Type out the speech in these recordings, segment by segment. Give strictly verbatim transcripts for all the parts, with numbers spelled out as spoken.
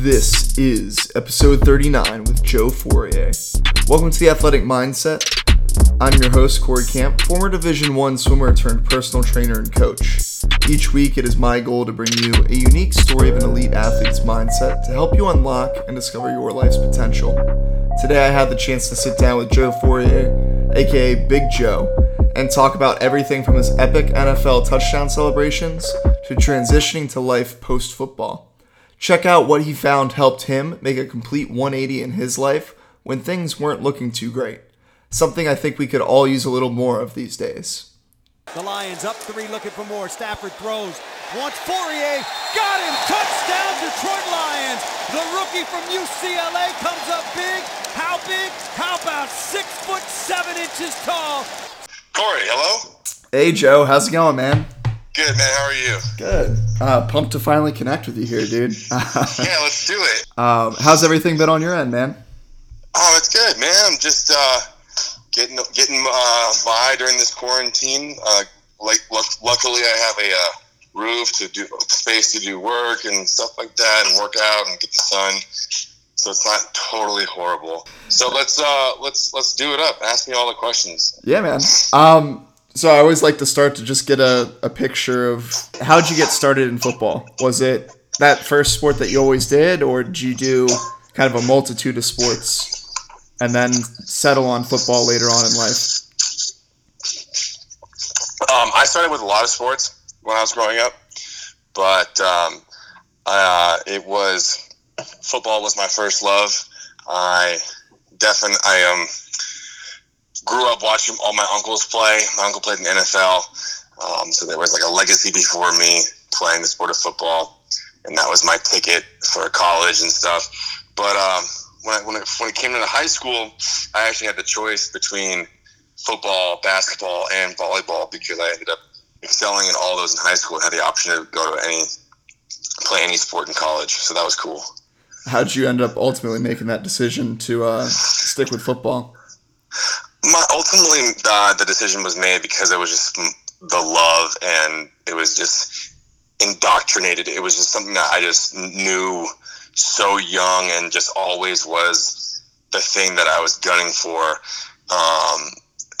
This is episode thirty-nine with Joe Fourier. Welcome to The Athletic Mindset. I'm your host, Corey Camp, former Division one swimmer turned personal trainer and coach. Each week, it is my goal to bring you a unique story of an elite athlete's mindset to help you unlock and discover your life's potential. Today, I had the chance to sit down with Joe Fourier, aka Big Joe, and talk about everything from his epic N F L touchdown celebrations to transitioning to life post-football. Check out what he found helped him make a complete one eighty in his life when things weren't looking too great. Something I think we could all use a little more of these days. The Lions up three, looking for more. Stafford throws, wants Fourier, got him, touchdown Detroit Lions. The rookie from U C L A comes up big. How big? How about six foot seven inches tall? Corey, hello? Hey, Joe. How's it going, man? Good, man. How are you? Good. Uh, pumped to finally connect with you here, dude. Yeah, let's do it. Um, how's everything been on your end, man? Oh, it's good, man. I'm just... Uh... Getting getting uh, by during this quarantine. Uh, like luck, luckily, I have a uh, roof to do, space to do work and stuff like that, and work out and get the sun. So it's not totally horrible. So let's uh, let's let's do it up. Ask me all the questions. Yeah, man. Um, so I always like to start to just get a, a picture of how'd you get started in football? Was it that first sport that you always did, or did you do kind of a multitude of sports and then settle on football later on in life? Um, I started with a lot of sports when I was growing up, but um, uh, it was football was my first love. I definitely I um, grew up watching all my uncles play. My uncle played in the N F L, um, so there was like a legacy before me playing the sport of football, and that was my ticket for college and stuff. But um, When I, when, it, when it came to high school, I actually had the choice between football, basketball, and volleyball because I ended up excelling in all those in high school and had the option to go to any play any sport in college. So that was cool. How'd you end up ultimately making that decision to uh, stick with football? My ultimately, uh, the decision was made because it was just the love, and it was just indoctrinated. It was just something that I just knew so young, and just always was the thing that I was gunning for. Um,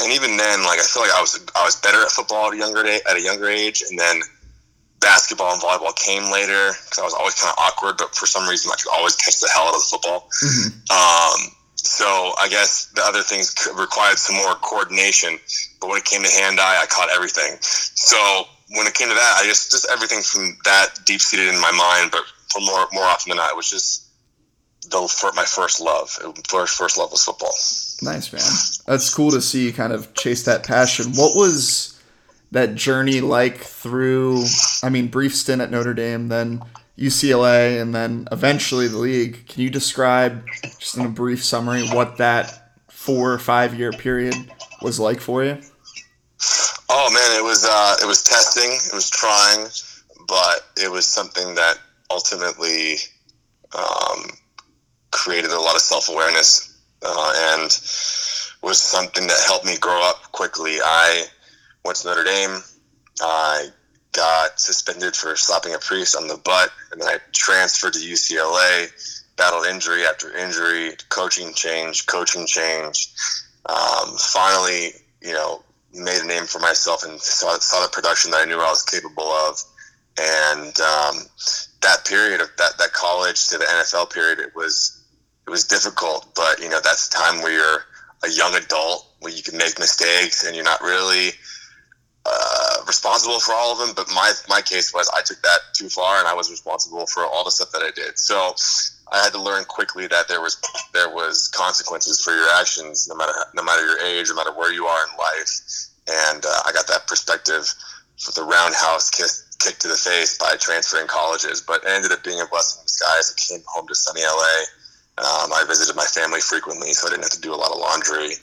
and even then, like, I feel like I was, I was better at football at a younger day, at a younger age. And then basketball and volleyball came later because I was always kind of awkward, but for some reason I could always catch the hell out of the football. Mm-hmm. Um, so I guess the other things required some more coordination, but when it came to hand eye, I caught everything. So when it came to that, I just, just everything from that deep seated in my mind, but More more often than not, it was just the for my first love. First first love was football. Nice, man. That's cool to see you kind of chase that passion. What was that journey like through? I mean, brief stint at Notre Dame, then U C L A, and then eventually the league. Can you describe, just in a brief summary, what that four or five year period was like for you? Oh man, it was uh, it was testing, it was trying, but it was something that ultimately um, created a lot of self-awareness uh, and was something that helped me grow up quickly. I went to Notre Dame. I got suspended for slapping a priest on the butt, and then I transferred to U C L A, battled injury after injury, coaching change, coaching change. Um, finally, you know, made a name for myself and saw, saw the production that I knew I was capable of. And um, that period of that, that college to the N F L period, it was it was difficult. But, you know, that's the time where you're a young adult, where you can make mistakes and you're not really uh, responsible for all of them. But my, my case was I took that too far, and I was responsible for all the stuff that I did. So I had to learn quickly that there was there was consequences for your actions, no matter no matter your age, no matter where you are in life. And uh, I got that perspective with the roundhouse kiss. Kick to the face by transferring colleges, but it ended up being a blessing in disguise. I came home to sunny L A. Um, I visited my family frequently, so I didn't have to do a lot of laundry,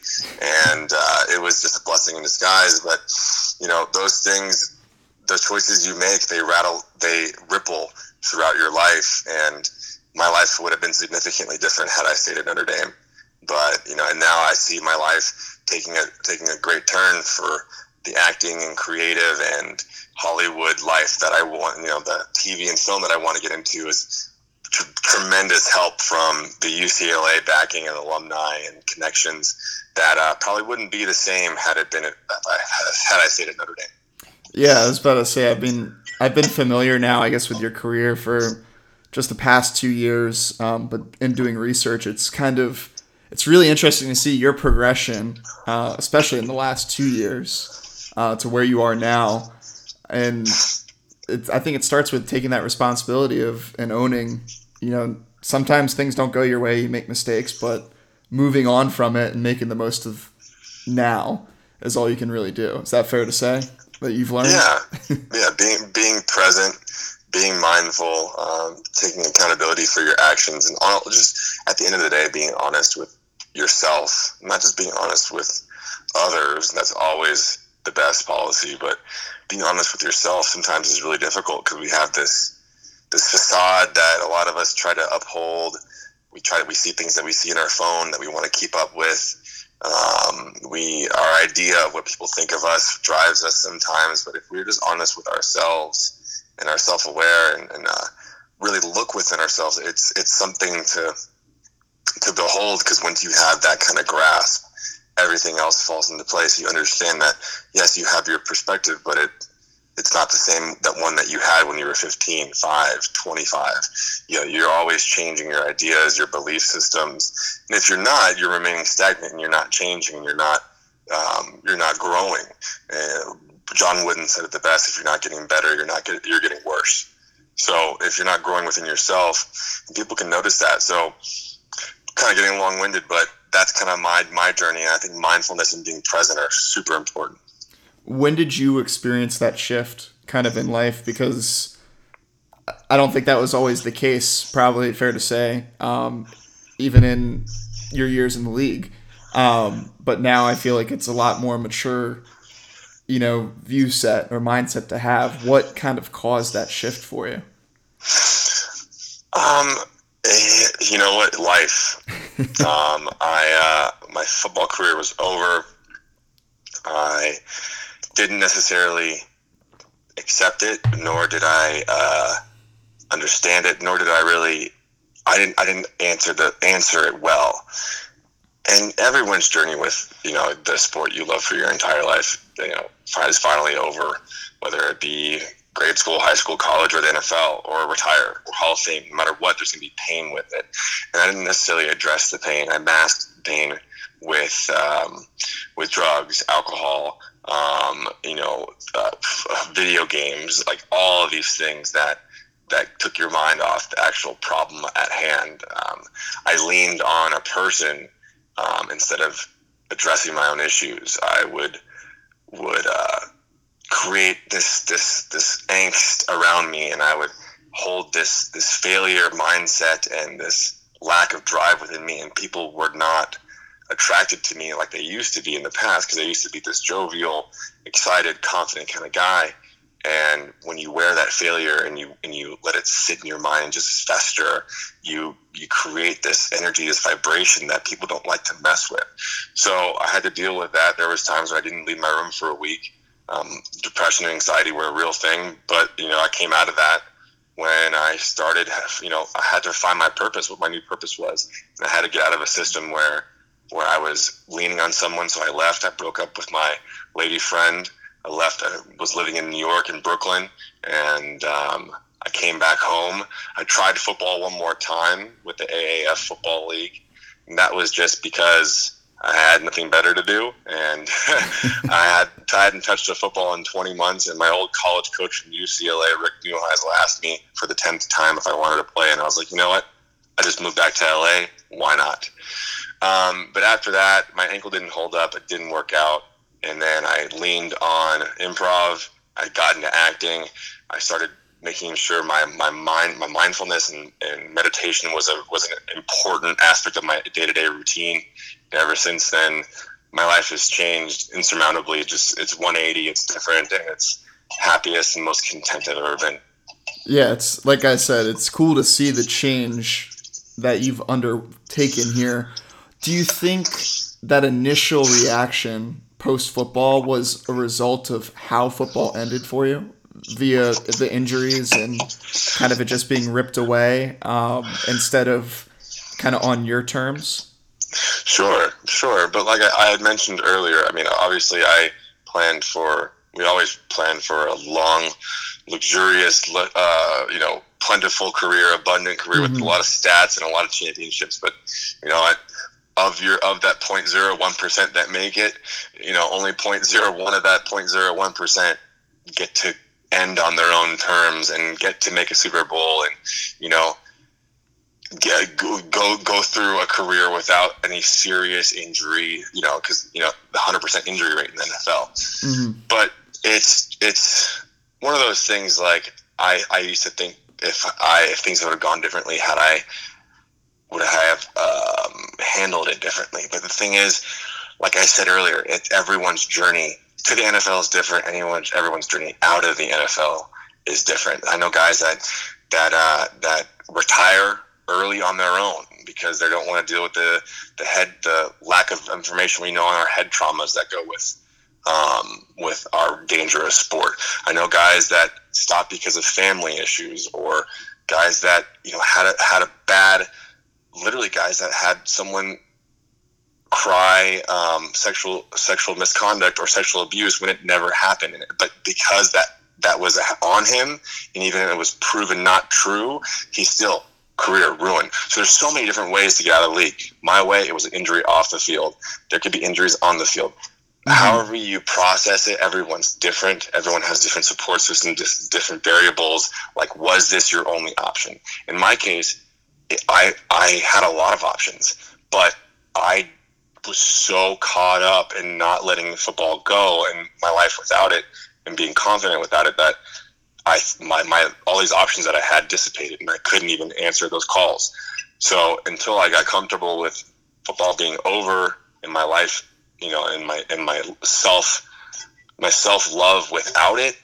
and uh, it was just a blessing in disguise. But you know, those things, the choices you make, they rattle, they ripple throughout your life. And my life would have been significantly different had I stayed at Notre Dame. But you know, and now I see my life taking a taking a great turn for the acting and creative and Hollywood life that I want, you know, the T V and film that I want to get into is tr- tremendous help from the U C L A backing and alumni and connections that uh, probably wouldn't be the same had it been at, had I stayed at Notre Dame. Yeah, I was about to say I've been I've been familiar now, I guess, with your career for just the past two years. Um, but in doing research, it's kind of it's really interesting to see your progression, uh, especially in the last two years uh, to where you are now, and. It, I think it starts with taking that responsibility of and owning, you know, sometimes things don't go your way, you make mistakes, but moving on from it and making the most of now is all you can really do. Is that fair to say that you've learned? Yeah. Yeah. Being, being present, being mindful, um, taking accountability for your actions, and all, just at the end of the day, being honest with yourself, not just being honest with others. That's always the best policy, but being honest with yourself sometimes is really difficult because we have this this facade that a lot of us try to uphold. We try to, we see things that we see in our phone that we want to keep up with. Um, we our idea of what people think of us drives us sometimes, but if we're just honest with ourselves and are self-aware and, and uh, really look within ourselves, it's it's something to to behold, because once you have that kind of grasp, everything else falls into place. You understand that, yes, you have your perspective, but it it's not the same, that one that you had when you were fifteen, five, twenty-five. You know, you're always changing your ideas, your belief systems. And if you're not, you're remaining stagnant and you're not changing. You're not, um, you're not growing. Uh, John Wooden said it the best: if you're not getting better, you're not get, you're getting worse. So if you're not growing within yourself, people can notice that. So kind of getting long-winded, but that's kind of my my journey, and I think mindfulness and being present are super important. When did you experience that shift kind of in life? Because I don't think that was always the case, probably fair to say, um, even in your years in the league. Um, but now I feel like it's a lot more mature, you know, view set or mindset to have. What kind of caused that shift for you? Um. You know what? Life. um, I uh, my football career was over. I didn't necessarily accept it, nor did I uh, understand it, nor did I really. I didn't. I didn't answer the answer it well. And everyone's journey with, you know, the sport you love for your entire life, you know, is finally over, whether it be grade school, high school, college, or the N F L, or retire, or Hall of Fame. No matter what, there's going to be pain with it. And I didn't necessarily address the pain. I masked the pain with um, with drugs, alcohol, um, you know, uh, video games, like all of these things that that took your mind off the actual problem at hand. Um, I leaned on a person um, instead of addressing my own issues. I would would. Uh, create this this this angst around me, and I would hold this this failure mindset and this lack of drive within me, and people were not attracted to me like they used to be in the past, because I used to be this jovial, excited, confident kind of guy. And when you wear that failure and you and you let it sit in your mind and just fester, you you create this energy, this vibration that people don't like to mess with. So I had to deal with that. There was times where I didn't leave my room for a week. Um, depression and anxiety were a real thing, but, you know, I came out of that when I started, you know, I had to find my purpose, what my new purpose was. And I had to get out of a system where, where I was leaning on someone. So I left, I broke up with my lady friend. I left, I was living in New York in Brooklyn, and, um, I came back home. I tried football one more time with the A A F football league. And that was just because I had nothing better to do, and I, had, I hadn't touched a football in twenty months, and my old college coach from U C L A, Rick Neuheisel, asked me for the tenth time if I wanted to play, and I was like, you know what, I just moved back to L A, why not? Um, but after that, my ankle didn't hold up, it didn't work out, and then I leaned on improv, I got into acting, I started making sure my, my mind, my mindfulness and, and meditation was a, was an important aspect of my day-to-day routine. And ever since then, my life has changed insurmountably. It just, it's one eighty, it's different, and it's happiest and most content I've ever been. Yeah. It's like I said, it's cool to see the change that you've undertaken here. Do you think that initial reaction post football was a result of how football ended for you? via the injuries and kind of it just being ripped away um, instead of kind of on your terms? Sure, sure. But like I, I had mentioned earlier, I mean, obviously I planned for, we always plan for a long, luxurious, uh, you know, plentiful career, abundant career mm-hmm. with a lot of stats and a lot of championships. But, you know, I, of your of that zero point zero one percent that make it, you know, only zero point zero one of that zero point zero one percent get to end on their own terms and get to make a Super Bowl and, you know, get, go, go go through a career without any serious injury, you know, because, you know, the one hundred percent injury rate in the N F L. Mm-hmm. But it's it's one of those things, like, I, I used to think if I if things would have gone differently, had I would I have um, handled it differently? But the thing is, like I said earlier, it's everyone's journey to the N F L is different. Anyone, everyone's journey out of the N F L is different. I know guys that that uh, that retire early on their own because they don't want to deal with the the head, the lack of information we know on our head traumas that go with um, with our dangerous sport. I know guys that stop because of family issues, or guys that you know had a, had a bad. Literally guys that had someone cry um, sexual sexual misconduct or sexual abuse when it never happened. But because that, that was on him, and even if it was proven not true, he's still career ruined. So there's so many different ways to get out of the league. My way, it was an injury off the field. There could be injuries on the field. Mm-hmm. However you process it, everyone's different. Everyone has different support systems, different variables. Like, was this your only option? In my case, I, I had a lot of options, but I was so caught up in not letting the football go and my life without it and being confident without it that I my, my all these options that I had dissipated, and I couldn't even answer those calls. So until I got comfortable with football being over and my life, you know, and my and my self my self-love without it,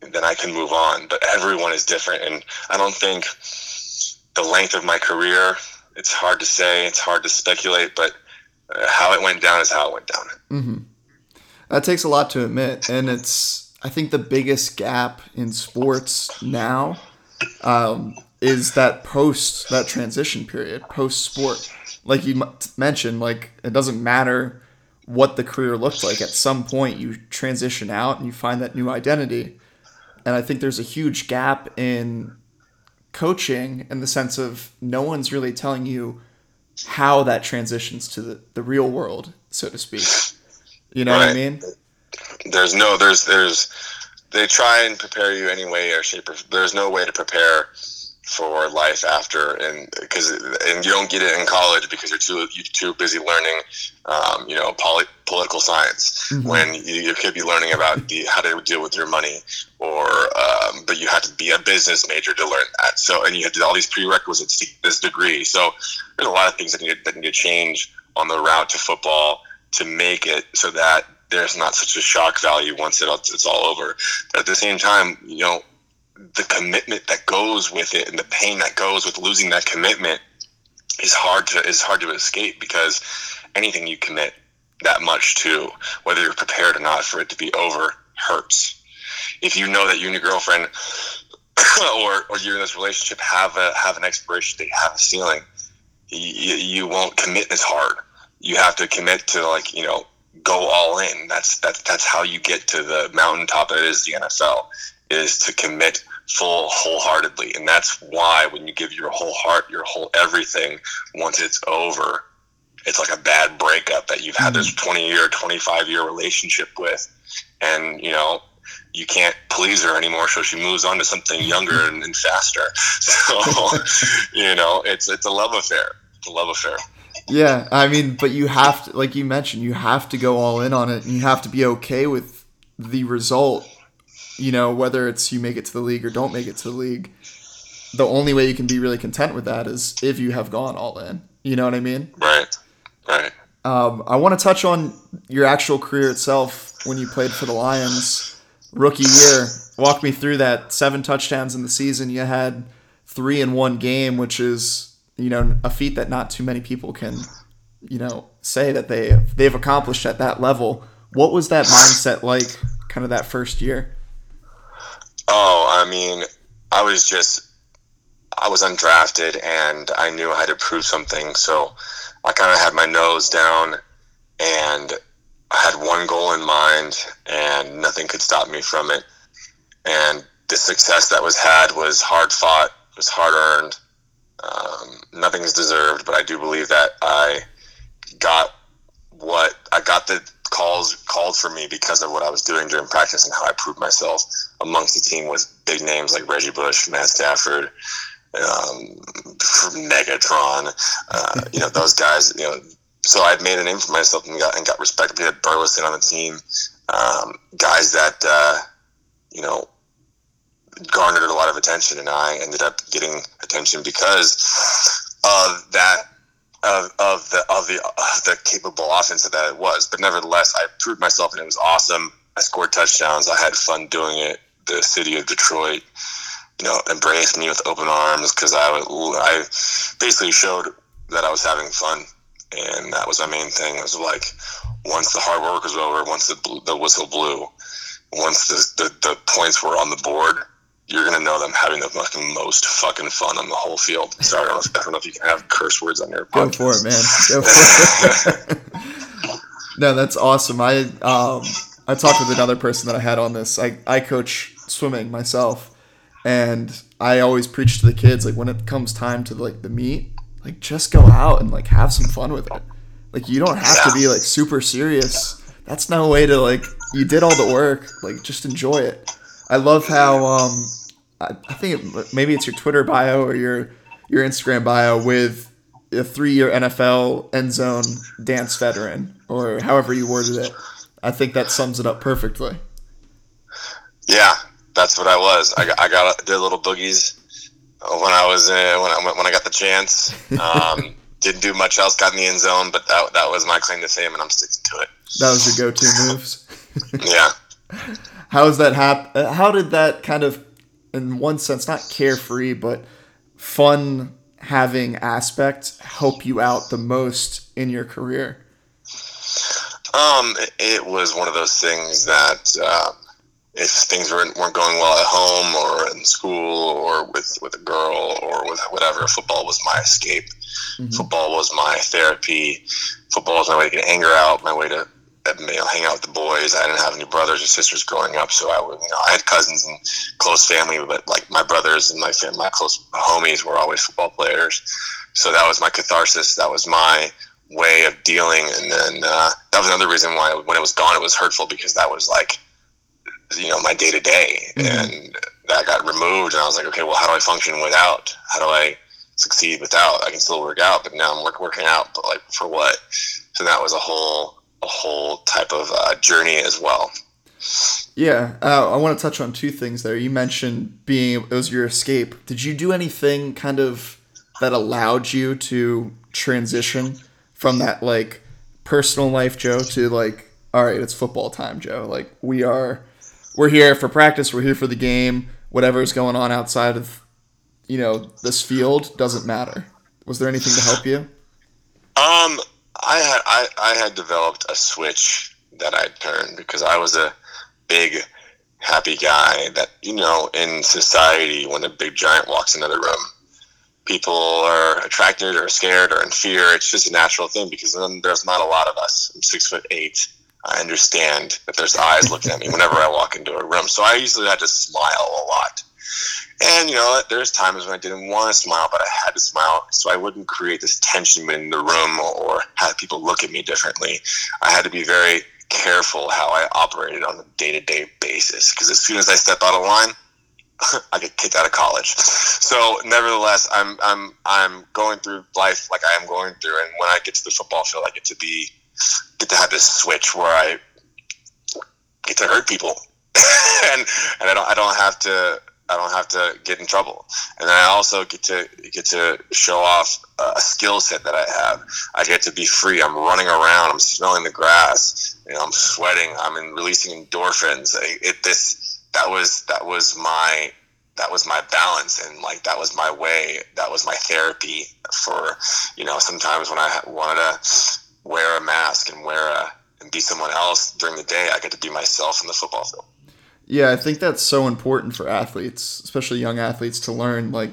then I can move on. But everyone is different, and I don't think the length of my career, it's hard to say, it's hard to speculate, but uh, how it went down is how it went down. Mm-hmm. That takes a lot to admit, and it's, I think the biggest gap in sports now um, is that post, that transition period, post-sport. Like you mentioned, like it doesn't matter what the career looks like. At some point, you transition out and you find that new identity, and I think there's a huge gap in coaching in the sense of no one's really telling you how that transitions to the, the real world, so to speak. You know right. what I mean? There's no, there's, there's, they try and prepare you any way or shape or there's no way to prepare for life after. And because, and you don't get it in college because you're too, you're too busy learning, um, you know, poly, political science mm-hmm. when you, you could be learning about the, how to deal with your money or, um, but you have to be a business major to learn that. So, and you have to do all these prerequisites to this degree. So there's a lot of things that need, that need to change on the route to football to make it so that there's not such a shock value once it, it's all over. But at the same time, you know, the commitment that goes with it and the pain that goes with losing that commitment is hard to is hard to escape, because anything you commit that much to, whether you're prepared or not for it to be over, hurts. If you know that you and your girlfriend or or you're in this relationship have a have an expiration date, have a ceiling, you, you won't commit as hard. You have to commit to, like, you know, go all in. That's that's that's how you get to the mountaintop that is the N F L. Is to commit full wholeheartedly. And that's why when you give your whole heart, your whole everything, once it's over, it's like a bad breakup that you've had this twenty year, twenty-five year relationship with. And, you know, you can't please her anymore. So she moves on to something younger and, and faster. So, you know, it's, it's a love affair, it's a love affair. Yeah. I mean, but you have to, like you mentioned, you have to go all in on it, and you have to be okay with the result. You know, whether it's you make it to the league or don't make it to the league, the only way you can be really content with that is if you have gone all in. You know what I mean? Right, right. Um, I want to touch on your actual career itself when you played for the Lions. Rookie year, walk me through that. Seven touchdowns in the season. You had three in one game, which is, you know, a feat that not too many people can, you know, say that they they've accomplished at that level. What was that mindset like, kind of that first year? Oh, I mean, I was just, I was undrafted and I knew I had to prove something. So I kind of had my nose down and I had one goal in mind and nothing could stop me from it. And the success that was had was hard fought, was hard earned. Um, nothing's deserved, but I do believe that I got what I got the calls called for me because of what I was doing during practice and how I proved myself amongst the team with big names like Reggie Bush, Matt Stafford, um, Megatron, uh, you know, those guys, you know, so I made a name for myself and got, and got respect. We had Burleson on the team, um, guys that, uh, you know, garnered a lot of attention, and I ended up getting attention because of that, of, of the, of the, of the capable offense that it was. But nevertheless, I proved myself and it was awesome. I scored touchdowns. I had fun doing it. The city of Detroit, you know, embraced me with open arms because I, I basically showed that I was having fun. And that was my main thing. It was like, once the hard work was over, once the, the whistle blew, once the, the, the points were on the board, you're going to know them having the fucking most fucking fun on the whole field. Sorry, I don't know if, I don't know if you can have curse words on your podcast. Go for it, man. Go for it. No, that's awesome. I um, I talked with another person that I had on this. I, I coach swimming myself, and I always preach to the kids, like, when it comes time to, like, the meet, like, just go out and, like, have some fun with it. Like, you don't have yeah. to be, like, super serious. That's no way to, like, you did all the work. Like, just enjoy it. I love how um, I, I think it, maybe it's your Twitter bio or your your Instagram bio with a three-year N F L end zone dance veteran, or however you worded it. I think that sums it up perfectly. Yeah, that's what I was. I, I got did little boogies when I was uh, when I when I got the chance. Um, didn't do much else. Got in the end zone, but that that was my claim to fame, and I'm sticking to it. That was your go-to moves. Yeah. How is that happen? How did that kind of, in one sense, not carefree, but fun having aspect help you out the most in your career? Um, it was one of those things that uh, if things weren't, weren't going well at home or in school or with, with a girl or with whatever, football was my escape. Mm-hmm. Football was my therapy. Football was my way to get anger out, my way to you know, hang out with the boys. I didn't have any brothers or sisters growing up, so I would, you know, I had cousins and close family, but like my brothers and my family, my close homies were always football players. So that was my catharsis. That was my way of dealing. And then uh, that was another reason why when it was gone, it was hurtful, because that was like, you know, my day to day, and that got removed. And I was like, okay, well, how do I function without? How do I succeed without? I can still work out, but now I'm work, working out, but like for what? So that was a whole. a whole type of uh, journey as well. Yeah. Uh, I want to touch on two things there. You mentioned being, it was your escape. Did you do anything kind of that allowed you to transition from that, like, personal life, Joe, to like, all right, it's football time, Joe. Like, we are, we're here for practice. We're here for the game. Whatever's going on outside of, you know, this field doesn't matter. Was there anything to help you? Um, I had I, I had developed a switch that I turned, because I was a big happy guy that, you know, in society, when a big giant walks into the room, people are attracted or scared or in fear. It's just a natural thing, because then there's not a lot of us. I'm six foot eight. I understand that there's eyes looking at me whenever I walk into a room. So I usually had to smile a lot. And, you know, there's times when I didn't want to smile, but I had to smile so I wouldn't create this tension in the room or have people look at me differently. I had to be very careful how I operated on a day-to-day basis, because as soon as I step out of line, I get kicked out of college. So, nevertheless, I'm I'm I'm going through life like I am going through, and when I get to the football field, I get to be get to have this switch where I get to hurt people, and and I don't I don't have to. I don't have to get in trouble. And then I also get to get to show off a skill set that I have. I get to be free. I'm running around. I'm smelling the grass. You know, I'm sweating. I'm in, releasing endorphins. I, it this that was that was my that was my balance, and like that was my way. That was my therapy for, you know, sometimes when I wanted to wear a mask and wear a and be someone else during the day, I get to be myself in the football field. Yeah, I think that's so important for athletes, especially young athletes, to learn, like,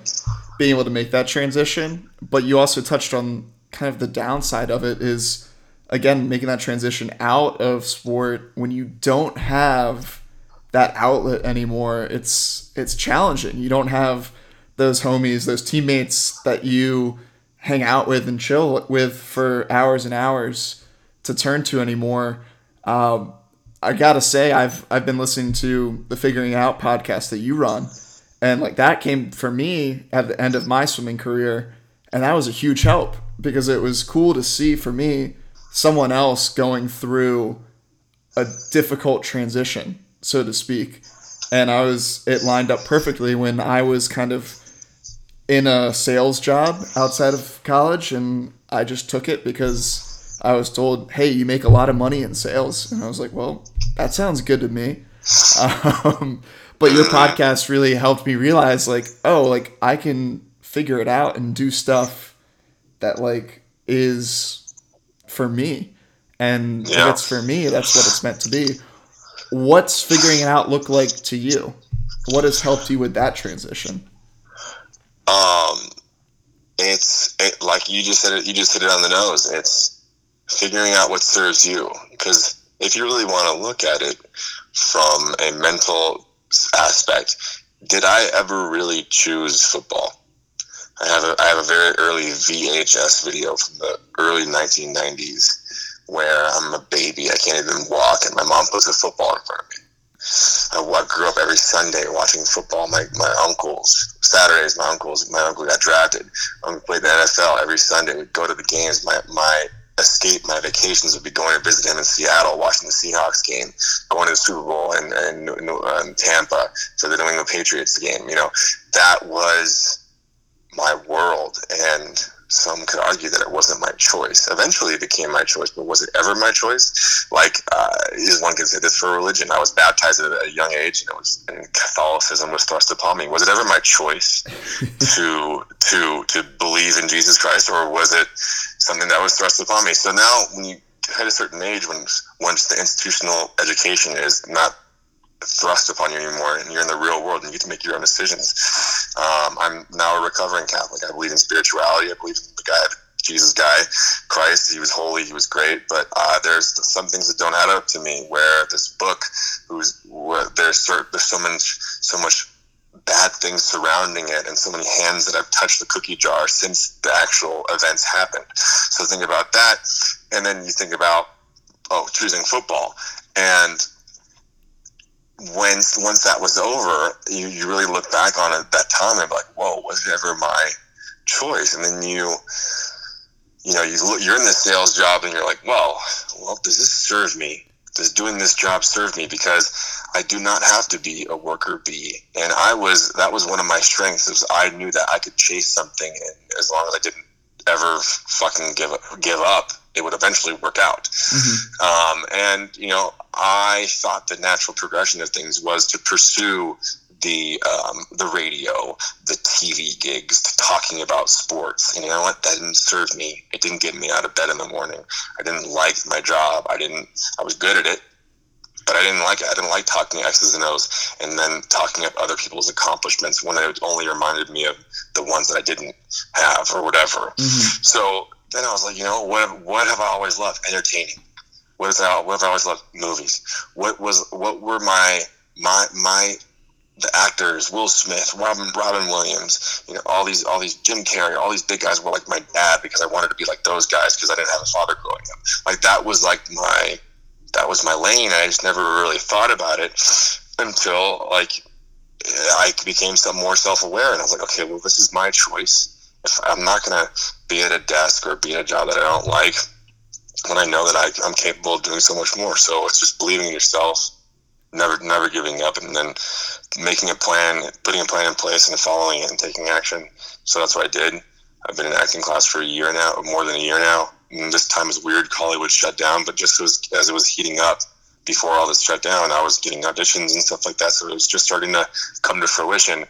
being able to make that transition. But you also touched on kind of the downside of it is, again, making that transition out of sport when you don't have that outlet anymore. It's it's challenging. You don't have those homies, those teammates that you hang out with and chill with for hours and hours to turn to anymore. Um, I gotta say, I've I've been listening to the Figuring Out podcast that you run, and like that came for me at the end of my swimming career, and that was a huge help because it was cool to see for me someone else going through a difficult transition, so to speak. And I was it lined up perfectly when I was kind of in a sales job outside of college, and I just took it because I was told, hey, you make a lot of money in sales. And I was like, well, that sounds good to me. Um, but your podcast really helped me realize like, oh, like I can figure it out and do stuff that like is for me. And yeah. If it's for me, that's what it's meant to be. What's figuring it out look like to you? What has helped you with that transition? Um, it's it, like you just said it, you just hit it on the nose. It's figuring out what serves you. Because if you really want to look at it from a mental aspect, did I ever really choose football? I have a, I have a very early V H S video from the early nineteen nineties where I'm a baby. I can't even walk, and my mom puts a football in front of me. I grew up every Sunday watching football. My my uncles, Saturdays, my uncles, my uncle got drafted. My uncle played the N F L every Sunday. We'd go to the games. My my escape, my vacations would be going to visit him in Seattle, watching the Seahawks game, going to the Super Bowl in, in, in Tampa for the New England Patriots game. You know, that was my world, and some could argue that it wasn't my choice. Eventually it became my choice, but was it ever my choice? Like, uh, one could say this for religion. I was baptized at a young age, and it was, and Catholicism was thrust upon me. Was it ever my choice to to to believe in Jesus Christ, or was it something that was thrust upon me? So now, when you hit a certain age, when once the institutional education is not thrust upon you anymore, and you're in the real world, and you get to make your own decisions. Um, I'm now a recovering Catholic. I believe in spirituality. I believe in the guy, Jesus guy, Christ. He was holy. He was great. But uh, there's some things that don't add up to me. Where this book, who's where there's so, there's so much so much bad things surrounding it, and so many hands that have touched the cookie jar since the actual events happened. So think about that, and then you think about oh, choosing football and. When once that was over, you, you really look back on it at that time and be like, whoa, was it ever my choice? And then you, you know, you look, you're in this sales job and you're like, well, well, does this serve me? Does doing this job serve me? Because I do not have to be a worker bee. And I was, that was one of my strengths is I knew that I could chase something, and as long as I didn't ever fucking give give up, it would eventually work out. Mm-hmm. Um, and, you know, I thought the natural progression of things was to pursue the um, the radio, the T V gigs, the talking about sports. And you know what? That didn't serve me. It didn't get me out of bed in the morning. I didn't like my job. I didn't. I was good at it, but I didn't like it. I didn't like talking X's and O's and then talking up other people's accomplishments when it only reminded me of the ones that I didn't have or whatever. Mm-hmm. So then I was like, you know, what what have I always loved? Entertaining. What, is I, what have I always loved? Movies. What was what were my my my the actors? Will Smith, Robin Robin Williams, you know, all these all these Jim Carrey, all these big guys were like my dad because I wanted to be like those guys because I didn't have a father growing up. Like that was like my that was my lane. I just never really thought about it until like I became some more self aware, and I was like, okay, well, this is my choice. If I'm not going to be at a desk or be in a job that I don't like when I know that I, I'm capable of doing so much more. So it's just believing in yourself, never never giving up, and then making a plan, putting a plan in place and following it and taking action. So that's what I did. I've been in acting class for a year now, more than a year now. And this time is weird. Hollywood shut down, but just as, as it was heating up before all this shut down, I was getting auditions and stuff like that. So it was just starting to come to fruition.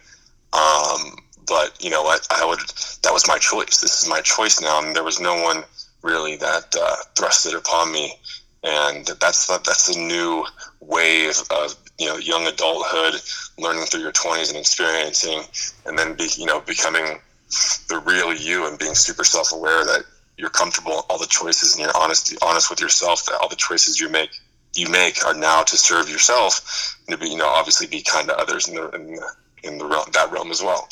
Um, But you know what? I, I would. That was my choice. This is my choice now, and there was no one really that uh, thrust it upon me. And that's that's a new wave of you know, young adulthood, learning through your twenties and experiencing, and then be, you know, becoming the real you and being super self-aware that you're comfortable, all the choices, and you're honest, honest with yourself that all the choices you make, you make are now to serve yourself, and to be, you know, obviously be kind to others in the, in the, in the realm, that realm as well.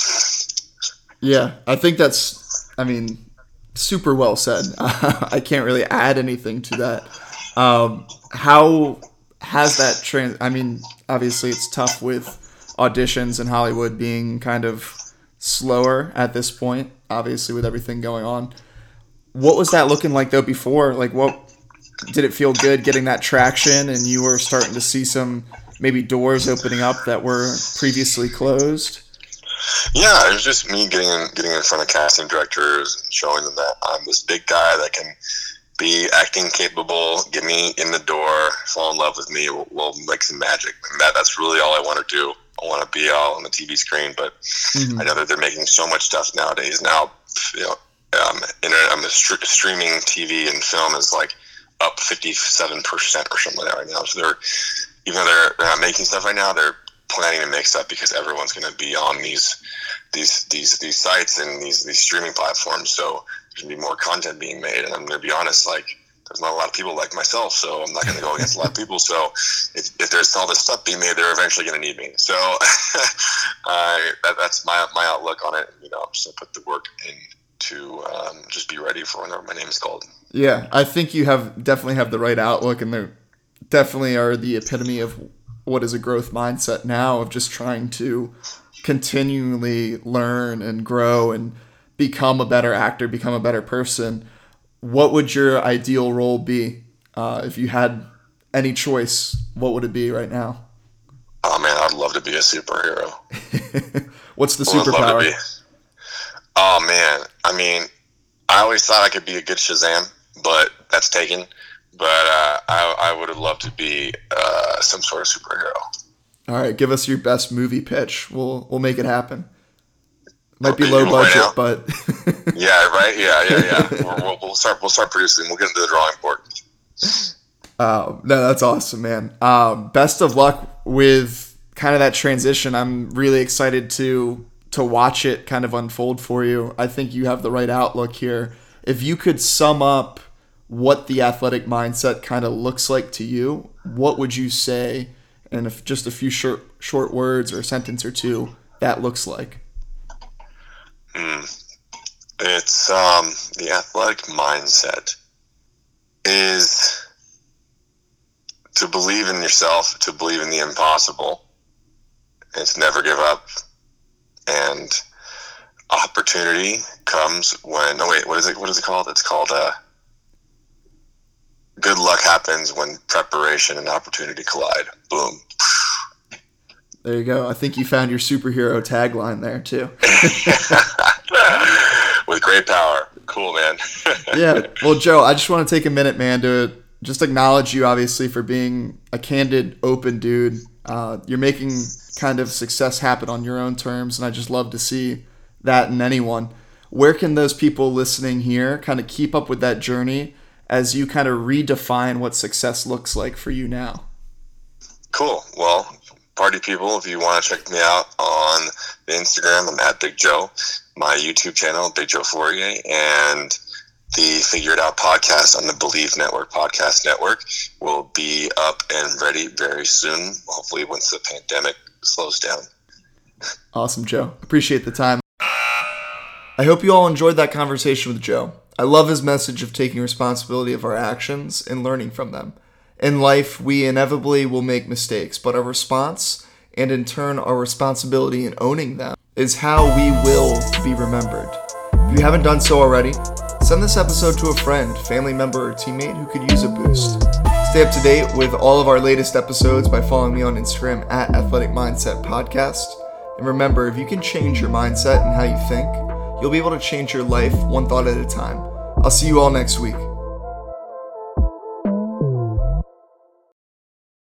Yeah, I think that's, I mean, super well said. I can't really add anything to that. Um, how has that trans? I mean, obviously it's tough with auditions and Hollywood being kind of slower at this point, obviously with everything going on. What was that looking like though before? Like, what did it feel good getting that traction, and you were starting to see some maybe doors opening up that were previously closed? Yeah, it was just me getting getting in front of casting directors and showing them that I'm this big guy that can be acting capable, get me in the door, fall in love with me, we'll, we'll make some magic. And that, that's really all I want to do. I want to be all on the T V screen, but mm-hmm. I know that they're making so much stuff nowadays. Now, you know, um, internet, I'm a st- streaming T V and film is like up fifty-seven percent or something like that right now. So they're, even though they're, they're not making stuff right now, they're planning to make stuff because everyone's going to be on these these these these sites and these these streaming platforms, so there's going to be more content being made. And I'm going to be honest, like, there's not a lot of people like myself, so I'm not going to go against a lot of people. So if, if there's all this stuff being made, they're eventually going to need me. So uh, that, that's my my outlook on it. You know, I'm just going to put the work in to um, just be ready for whenever my name is called. Yeah, I think you have definitely have the right outlook, and there definitely are the epitome of what is a growth mindset now, of just trying to continually learn and grow and become a better actor, become a better person. What would your ideal role be? Uh, if you had any choice, what would it be right now? Oh man, I'd love to be a superhero. What's the well, superpower? Oh man. I mean, I always thought I could be a good Shazam, but that's taken. But uh, I, I would have loved to be uh, some sort of superhero. All right, give us your best movie pitch. We'll we'll make it happen. Might be low budget, right, but yeah, right, yeah, yeah, yeah. We're, we'll, we'll start we'll start producing. We'll get into the drawing board. Uh, no, that's awesome, man. Uh, best of luck with kind of that transition. I'm really excited to to watch it kind of unfold for you. I think you have the right outlook here. If you could sum up what the athletic mindset kind of looks like to you, what would you say, and if just a few short short words or a sentence or two, that looks like? Mm. It's um, the athletic mindset is to believe in yourself, to believe in the impossible, and to never give up. And opportunity comes when, oh wait, what is it? What is it called? It's called uh, good luck happens when preparation and opportunity collide. Boom. There you go. I think you found your superhero tagline there too. With great power. Cool, man. Yeah. Well, Joe, I just want to take a minute, man, to just acknowledge you, obviously, for being a candid, open dude. Uh, you're making kind of success happen on your own terms, and I just love to see that in anyone. Where can those people listening here kind of keep up with that journey as you kind of redefine what success looks like for you now? Cool. Well, party people, if you want to check me out on the Instagram, I'm at Big Joe, my YouTube channel, Big Joe Fourier, and the Figure It Out podcast on the Believe Network podcast network will be up and ready very soon, hopefully once the pandemic slows down. Awesome, Joe. Appreciate the time. I hope you all enjoyed that conversation with Joe. I love his message of taking responsibility of our actions and learning from them. In life, we inevitably will make mistakes, but our response, and in turn our responsibility in owning them, is how we will be remembered. If you haven't done so already, send this episode to a friend, family member, or teammate who could use a boost. Stay up to date with all of our latest episodes by following me on Instagram at Athletic Mindset Podcast. And remember, if you can change your mindset and how you think, you'll be able to change your life one thought at a time. I'll see you all next week.